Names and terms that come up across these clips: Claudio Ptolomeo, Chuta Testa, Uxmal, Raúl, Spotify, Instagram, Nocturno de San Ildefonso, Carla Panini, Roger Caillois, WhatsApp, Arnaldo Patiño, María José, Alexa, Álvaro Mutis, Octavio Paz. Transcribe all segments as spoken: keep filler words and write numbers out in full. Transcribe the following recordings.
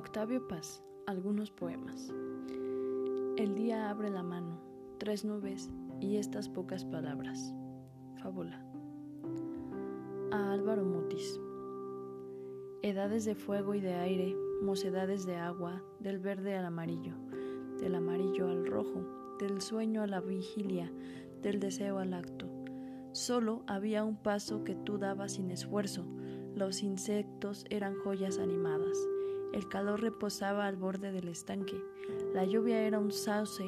Octavio Paz, algunos poemas. El día abre la mano, tres nubes y estas pocas palabras. Fábula. A Álvaro Mutis. Edades de fuego y de aire, mocedades de agua, del verde al amarillo, del amarillo al rojo, del sueño a la vigilia, del deseo al acto. Solo había un paso que tú dabas sin esfuerzo. Los insectos eran joyas animadas. El calor reposaba al borde del estanque. La lluvia era un sauce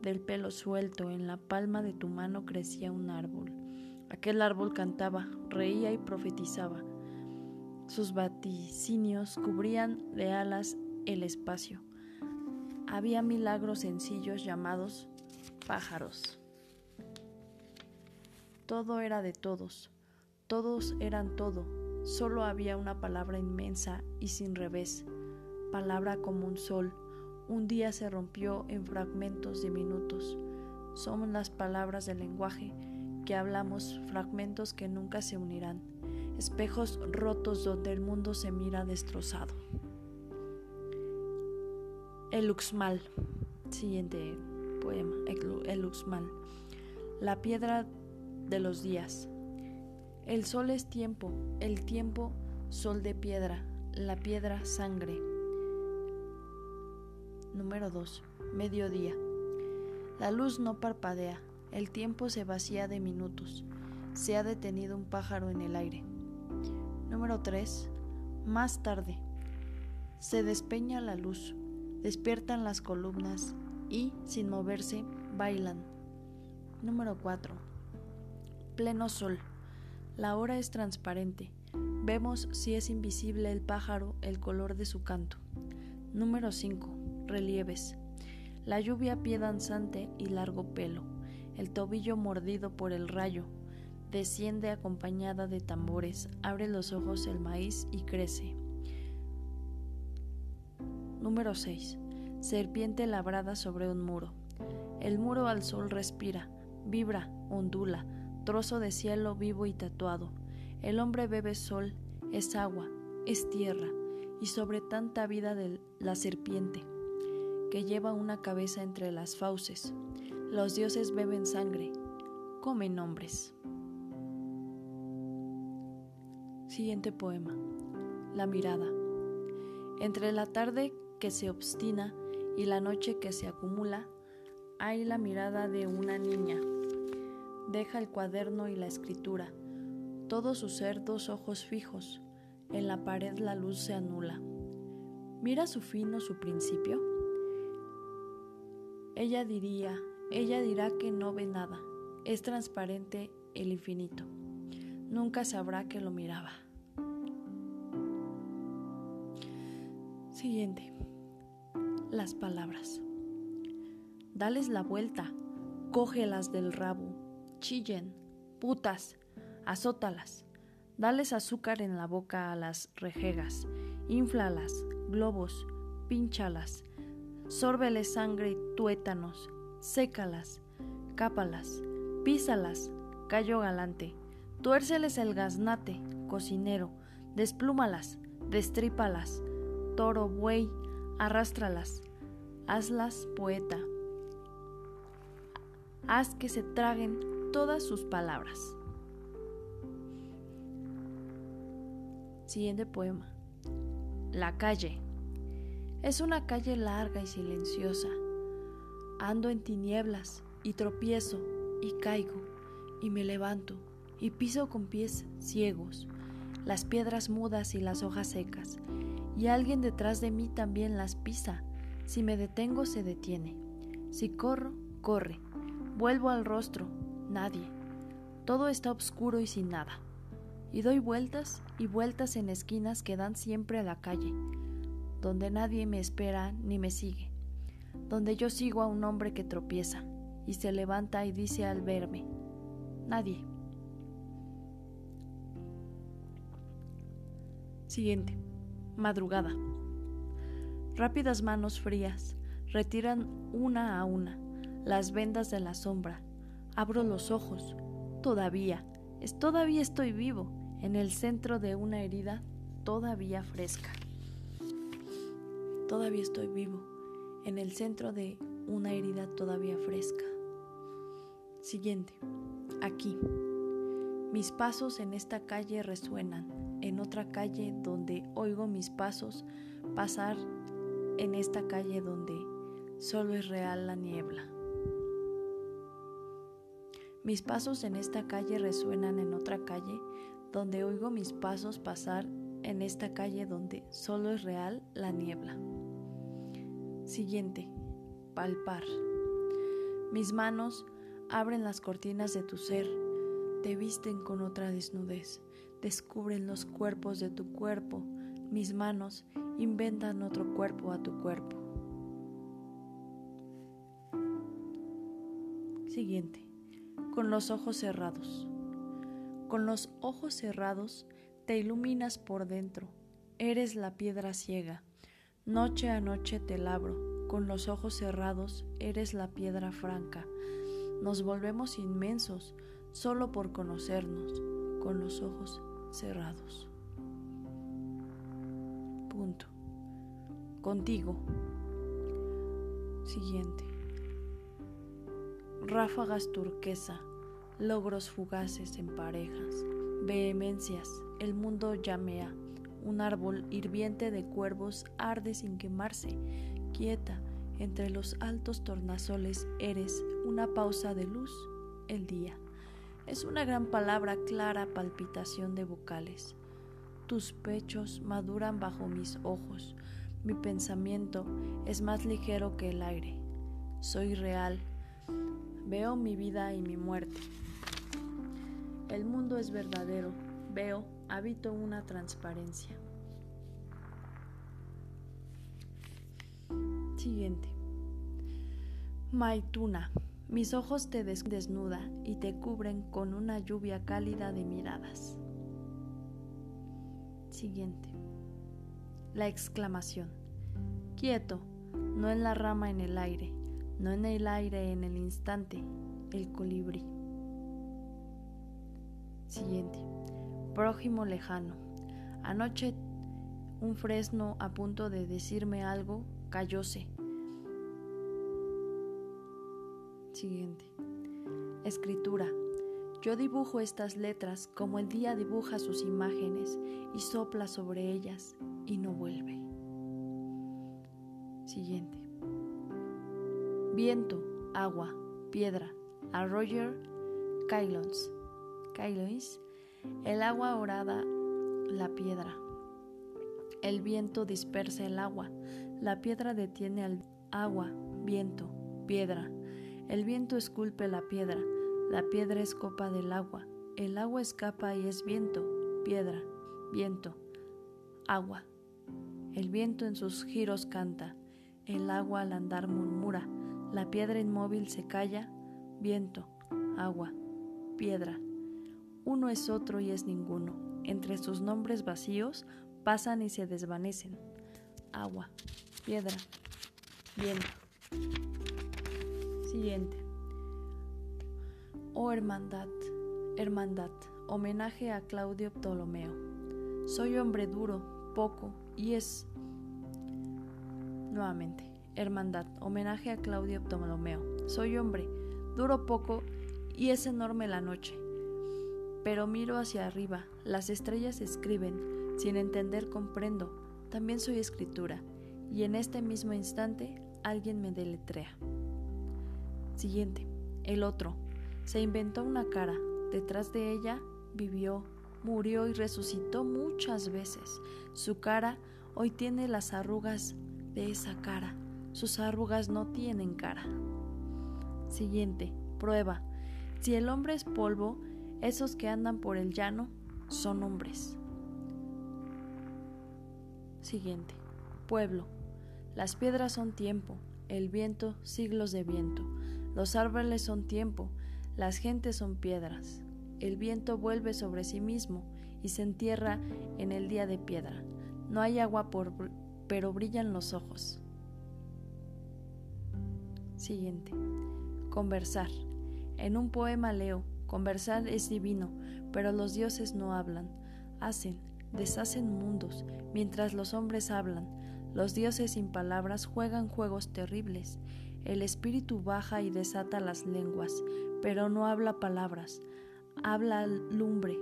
del pelo suelto. En la palma de tu mano crecía un árbol. Aquel árbol cantaba, reía y profetizaba. Sus vaticinios cubrían de alas el espacio. Había milagros sencillos llamados pájaros. Todo era de todos, todos eran todo, solo había una palabra inmensa y sin revés, palabra como un sol. Un día se rompió en fragmentos diminutos. Son las palabras del lenguaje que hablamos, fragmentos que nunca se unirán, espejos rotos donde el mundo se mira destrozado. El Uxmal. Siguiente poema, el Uxmal. La piedra de los días. El sol es tiempo, el tiempo sol de piedra, la piedra sangre. Número dos. Mediodía. La luz no parpadea, el tiempo se vacía de minutos, se ha detenido un pájaro en el aire. Número tres. Más tarde. Se despeña la luz, despiertan las columnas y, sin moverse, bailan. Número cuatro. Pleno sol. La hora es transparente. Vemos si es invisible el pájaro, el color de su canto. Número cinco. Relieves. La lluvia, pie danzante y largo pelo. El tobillo mordido por el rayo. Desciende acompañada de tambores. Abre los ojos el maíz y crece. Número seis. Serpiente labrada sobre un muro. El muro al sol respira, vibra, ondula. Trozo de cielo vivo y tatuado. El hombre bebe sol, es agua, es tierra, y sobre tanta vida de la serpiente, que lleva una cabeza entre las fauces. Los dioses beben sangre, comen hombres. Siguiente poema. La mirada. Entre la tarde que se obstina y la noche que se acumula, hay la mirada de una niña. Deja el cuaderno y la escritura, todo su ser dos ojos fijos, en la pared la luz se anula. ¿Mira su fin o su principio? Ella diría, ella dirá que no ve nada, es transparente el infinito, nunca sabrá que lo miraba. Siguiente. Las palabras. Dales la vuelta, cógelas del rabo. Chillen, putas, azótalas, dales azúcar en la boca a las rejegas, inflalas, globos, pínchalas, sórbeles sangre y tuétanos, sécalas, cápalas, písalas, callo galante, tuérceles el gaznate, cocinero, desplúmalas, destrípalas, toro, buey, arrástralas, hazlas poeta, haz que se traguen todas sus palabras. Siguiente poema. La calle. Es una calle larga y silenciosa. Ando en tinieblas y tropiezo y caigo y me levanto y piso con pies ciegos, las piedras mudas y las hojas secas, y alguien detrás de mí también las pisa. Si me detengo, se detiene. Si corro, corre. Vuelvo al rostro. Nadie. Todo está oscuro y sin nada. Y doy vueltas y vueltas en esquinas que dan siempre a la calle, donde nadie me espera ni me sigue, donde yo sigo a un hombre que tropieza y se levanta y dice al verme: nadie. Siguiente. Madrugada. Rápidas manos frías retiran una a una las vendas de la sombra. Abro los ojos, todavía, es, todavía estoy vivo, en el centro de una herida todavía fresca. todavía estoy vivo, en el centro de una herida todavía fresca. Siguiente, aquí. Mis pasos en esta calle resuenan, en otra calle donde oigo mis pasos pasar, en esta calle donde solo es real la niebla. Mis pasos en esta calle resuenan en otra calle, donde oigo mis pasos pasar, en esta calle donde solo es real la niebla. Siguiente, palpar. Mis manos abren las cortinas de tu ser, te visten con otra desnudez, descubren los cuerpos de tu cuerpo, mis manos inventan otro cuerpo a tu cuerpo. Siguiente. Con los ojos cerrados. Con los ojos cerrados te iluminas por dentro. Eres la piedra ciega. Noche a noche te labro. Con los ojos cerrados eres la piedra franca. Nos volvemos inmensos solo por conocernos. Con los ojos cerrados. Punto. Contigo. Siguiente. Ráfagas turquesa, logros fugaces en parejas, vehemencias, el mundo llamea, un árbol hirviente de cuervos arde sin quemarse, quieta, entre los altos tornasoles eres una pausa de luz, el día. Es una gran palabra clara, palpitación de vocales. Tus pechos maduran bajo mis ojos, mi pensamiento es más ligero que el aire. Soy real. Veo mi vida y mi muerte. El mundo es verdadero. Veo, habito una transparencia. Siguiente. Maituna. Mis ojos te desnuda y te cubren con una lluvia cálida de miradas. Siguiente. La exclamación. Quieto, no en la rama, en el aire. No en el aire, en el instante, el colibrí. Siguiente. Prójimo lejano. Anoche un fresno a punto de decirme algo callóse. Siguiente. Escritura. Yo dibujo estas letras como el día dibuja sus imágenes y sopla sobre ellas y no vuelve. Siguiente. Viento, agua, piedra, a Roger Caillois. Caillois, el agua orada, la piedra. El viento dispersa el agua, la piedra detiene al agua, viento, piedra. El viento esculpe la piedra, la piedra es copa del agua, el agua escapa y es viento, piedra, viento, agua. El viento en sus giros canta, el agua al andar murmura. La piedra inmóvil se calla, viento, agua, piedra. Uno es otro y es ninguno. Entre sus nombres vacíos pasan y se desvanecen. Agua, piedra, viento. Siguiente. Oh hermandad, hermandad, homenaje a Claudio Ptolomeo. Soy hombre duro, poco y es... Nuevamente. Hermandad, homenaje a Claudio Ptolomeo. Soy hombre, duro poco y es enorme la noche. Pero miro hacia arriba, las estrellas escriben, sin entender comprendo. También soy escritura, y en este mismo instante alguien me deletrea. Siguiente, el otro. Se inventó una cara, detrás de ella vivió, murió y resucitó muchas veces. Su cara hoy tiene las arrugas de esa cara. Sus arrugas no tienen cara. Siguiente, prueba. Si el hombre es polvo, esos que andan por el llano son hombres. Siguiente, pueblo. Las piedras son tiempo, el viento, siglos de viento. Los árboles son tiempo, las gentes son piedras. El viento vuelve sobre sí mismo y se entierra en el día de piedra. No hay agua, por, pero brillan los ojos. Siguiente. Conversar. En un poema leo, conversar es divino, pero los dioses no hablan. Hacen, deshacen mundos, mientras los hombres hablan. Los dioses sin palabras juegan juegos terribles. El espíritu baja y desata las lenguas, pero no habla palabras, habla lumbre.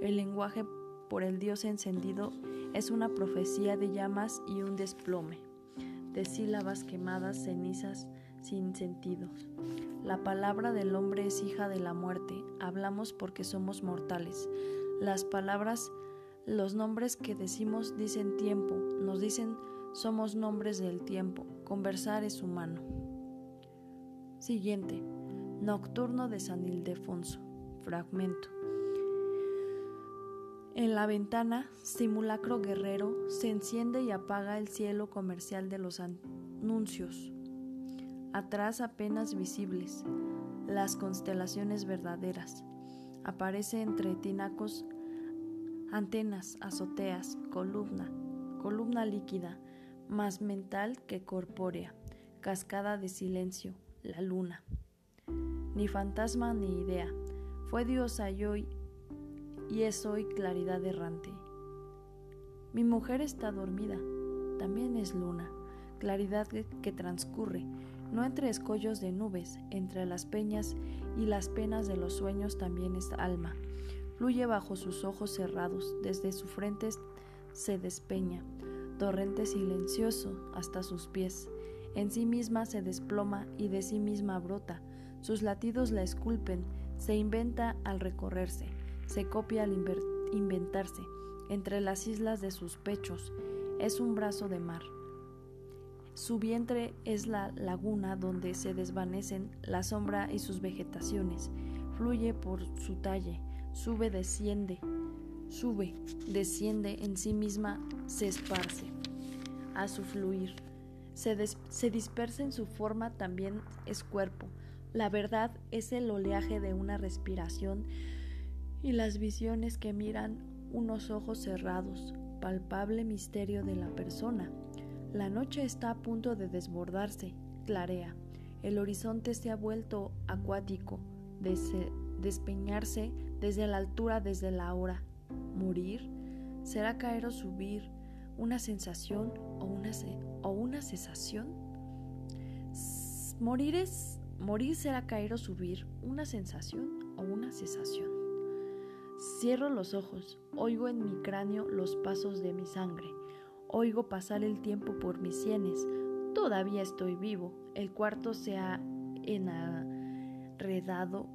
El lenguaje por el dios encendido es una profecía de llamas y un desplome, de sílabas quemadas, cenizas sin sentido. La palabra del hombre es hija de la muerte, hablamos porque somos mortales. Las palabras, los nombres que decimos dicen tiempo, nos dicen somos nombres del tiempo, conversar es humano. Siguiente, Nocturno de San Ildefonso, fragmento. En la ventana, simulacro guerrero, se enciende y apaga el cielo comercial de los anuncios. Atrás apenas visibles, las constelaciones verdaderas. Aparece entre tinacos, antenas, azoteas, columna, columna líquida, más mental que corpórea, cascada de silencio. La luna, ni fantasma ni idea, fue diosa y hoy, y es hoy claridad errante. Mi mujer está dormida, también es luna, claridad que transcurre, no entre escollos de nubes, entre las peñas y las penas de los sueños también es alma, fluye bajo sus ojos cerrados, desde su frente se despeña, torrente silencioso hasta sus pies. En sí misma se desploma y de sí misma brota, sus latidos la esculpen, se inventa al recorrerse, se copia al inventarse, entre las islas de sus pechos, es un brazo de mar. Su vientre es la laguna donde se desvanecen la sombra y sus vegetaciones, fluye por su talle, sube, desciende, sube, desciende, en sí misma se esparce, a su fluir. Se, des, se dispersa en su forma, también es cuerpo. La verdad es el oleaje de una respiración y las visiones que miran unos ojos cerrados, palpable misterio de la persona. La noche está a punto de desbordarse, clarea. El horizonte se ha vuelto acuático, des, despeñarse desde la altura, desde la hora. ¿Morir? ¿Será caer o subir? ¿Una sensación o una sensación? ¿O una cesación? Morir es, morir será caer o subir, una sensación o una cesación. Cierro los ojos, oigo en mi cráneo los pasos de mi sangre, oigo pasar el tiempo por mis sienes, todavía estoy vivo, el cuarto se ha enredado,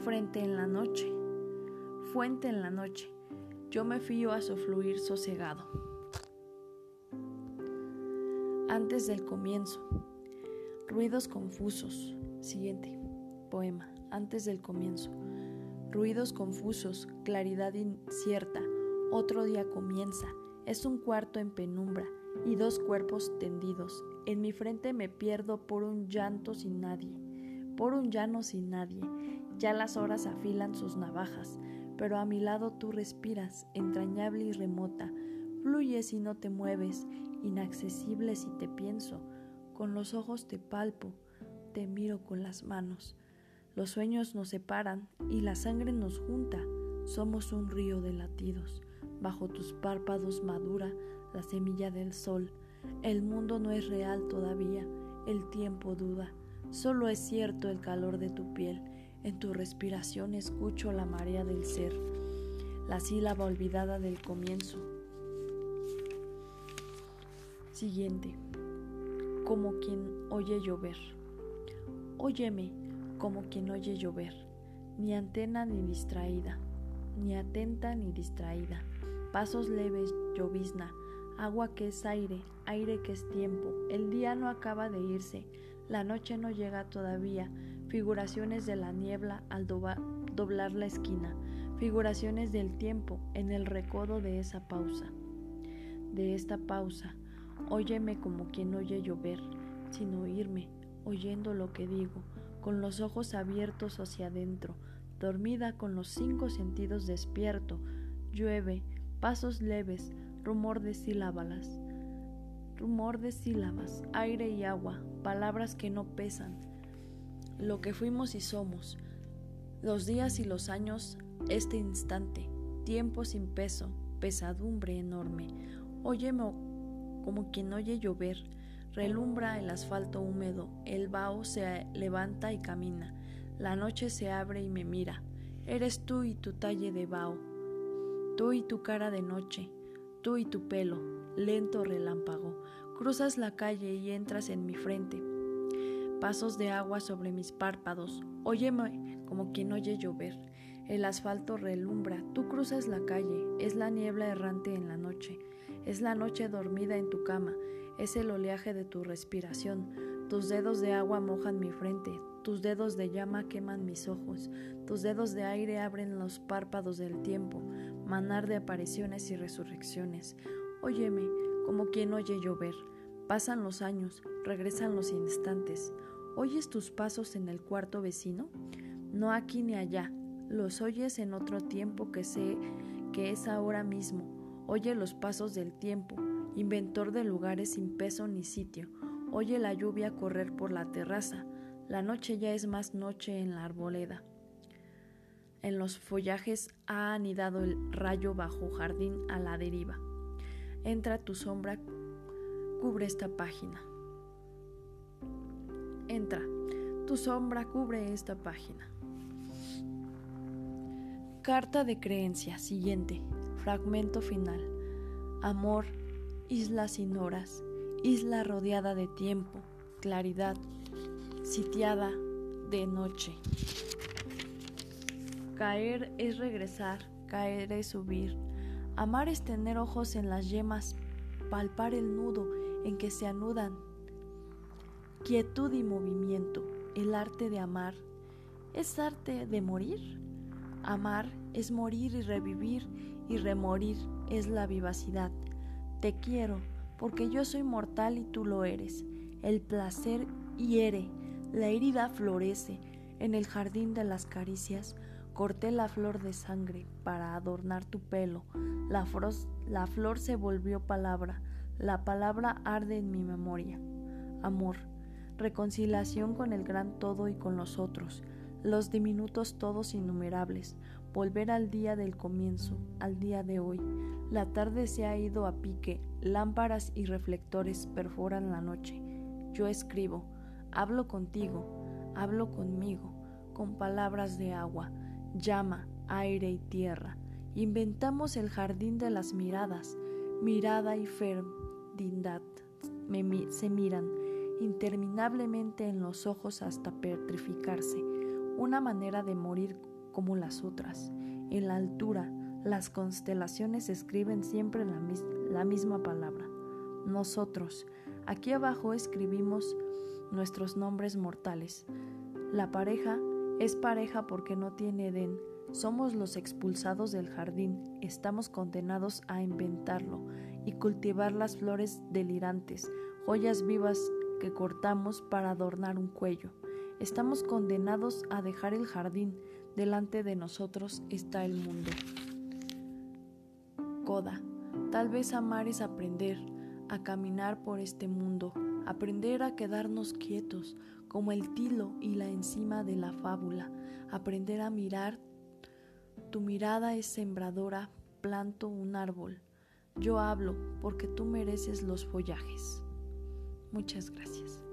frente en la noche, fuente en la noche, yo me fío a su fluir sosegado. Antes del comienzo, ruidos confusos. Siguiente poema, antes del comienzo. Ruidos confusos, claridad incierta. Otro día comienza. Es un cuarto en penumbra y dos cuerpos tendidos. En mi frente me pierdo por un llanto sin nadie, por un llano sin nadie. Ya las horas afilan sus navajas, pero a mi lado tú respiras, entrañable y remota. Fluyes y no te mueves, inaccesible si te pienso, con los ojos te palpo, te miro con las manos. Los sueños nos separan y la sangre nos junta, somos un río de latidos, bajo tus párpados madura la semilla del sol. El mundo no es real todavía, el tiempo duda, solo es cierto el calor de tu piel, en tu respiración escucho la marea del ser, la sílaba olvidada del comienzo. Siguiente, como quien oye llover. Óyeme, como quien oye llover, ni antena ni distraída, ni atenta ni distraída, pasos leves, llovizna, agua que es aire, aire que es tiempo, el día no acaba de irse, la noche no llega todavía, figuraciones de la niebla al doba, doblar la esquina, figuraciones del tiempo en el recodo de esa pausa, de esta pausa. Óyeme como quien oye llover, sin oírme, oyendo lo que digo, con los ojos abiertos hacia adentro, dormida con los cinco sentidos despierto, llueve, pasos leves, rumor de sílabas, rumor de sílabas, aire y agua, palabras que no pesan, lo que fuimos y somos, los días y los años, este instante, tiempo sin peso, pesadumbre enorme, óyeme como quien oye llover. Relumbra el asfalto húmedo, el vaho se levanta y camina. La noche se abre y me mira. Eres tú y tu talle de vaho, tú y tu cara de noche, tú y tu pelo, lento relámpago. Cruzas la calle y entras en mi frente. Pasos de agua sobre mis párpados. Óyeme como quien oye llover. El asfalto relumbra, tú cruzas la calle, es la niebla errante en la noche, es la noche dormida en tu cama, es el oleaje de tu respiración, tus dedos de agua mojan mi frente, tus dedos de llama queman mis ojos, tus dedos de aire abren los párpados del tiempo, manar de apariciones y resurrecciones. Óyeme, como quien oye llover, pasan los años, regresan los instantes, ¿oyes tus pasos en el cuarto vecino? No aquí ni allá. Los oyes en otro tiempo que sé que es ahora mismo. Oye los pasos del tiempo, inventor de lugares sin peso ni sitio. Oye la lluvia correr por la terraza. La noche ya es más noche en la arboleda. En los follajes ha anidado el rayo bajo jardín a la deriva. Entra tu sombra, cubre esta página. Entra, tu sombra cubre esta página. Carta de creencia, siguiente, fragmento final. Amor, isla sin horas, isla rodeada de tiempo, claridad, sitiada de noche. Caer es regresar, caer es subir. Amar es tener ojos en las yemas, palpar el nudo en que se anudan. Quietud y movimiento, el arte de amar. ¿Es arte de morir? Amar es morir y revivir y remorir es la vivacidad. Te quiero porque yo soy mortal y tú lo eres. El placer hiere, la herida florece. En el jardín de las caricias corté la flor de sangre para adornar tu pelo. La, fros- la flor se volvió palabra, la palabra arde en mi memoria. Amor, reconciliación con el gran todo y con los otros. Los diminutos todos innumerables, volver al día del comienzo, al día de hoy. La tarde se ha ido a pique, lámparas y reflectores perforan la noche. Yo escribo, hablo contigo, hablo conmigo, con palabras de agua, llama, aire y tierra. Inventamos el jardín de las miradas, mirada y ferdindad, me, me, se miran interminablemente en los ojos hasta petrificarse. Una manera de morir como las otras. En la altura, las constelaciones escriben siempre la, mis- la misma palabra. Nosotros, aquí abajo escribimos nuestros nombres mortales. La pareja es pareja porque no tiene edén. Somos los expulsados del jardín. Estamos condenados a inventarlo y cultivar las flores delirantes, joyas vivas que cortamos para adornar un cuello. Estamos condenados a dejar el jardín. Delante de nosotros está el mundo. Coda. Tal vez amar es aprender a caminar por este mundo, aprender a quedarnos quietos, como el tilo y la encima de la fábula, aprender a mirar. Tu mirada es sembradora, planto un árbol. Yo hablo porque tú mereces los follajes. Muchas gracias.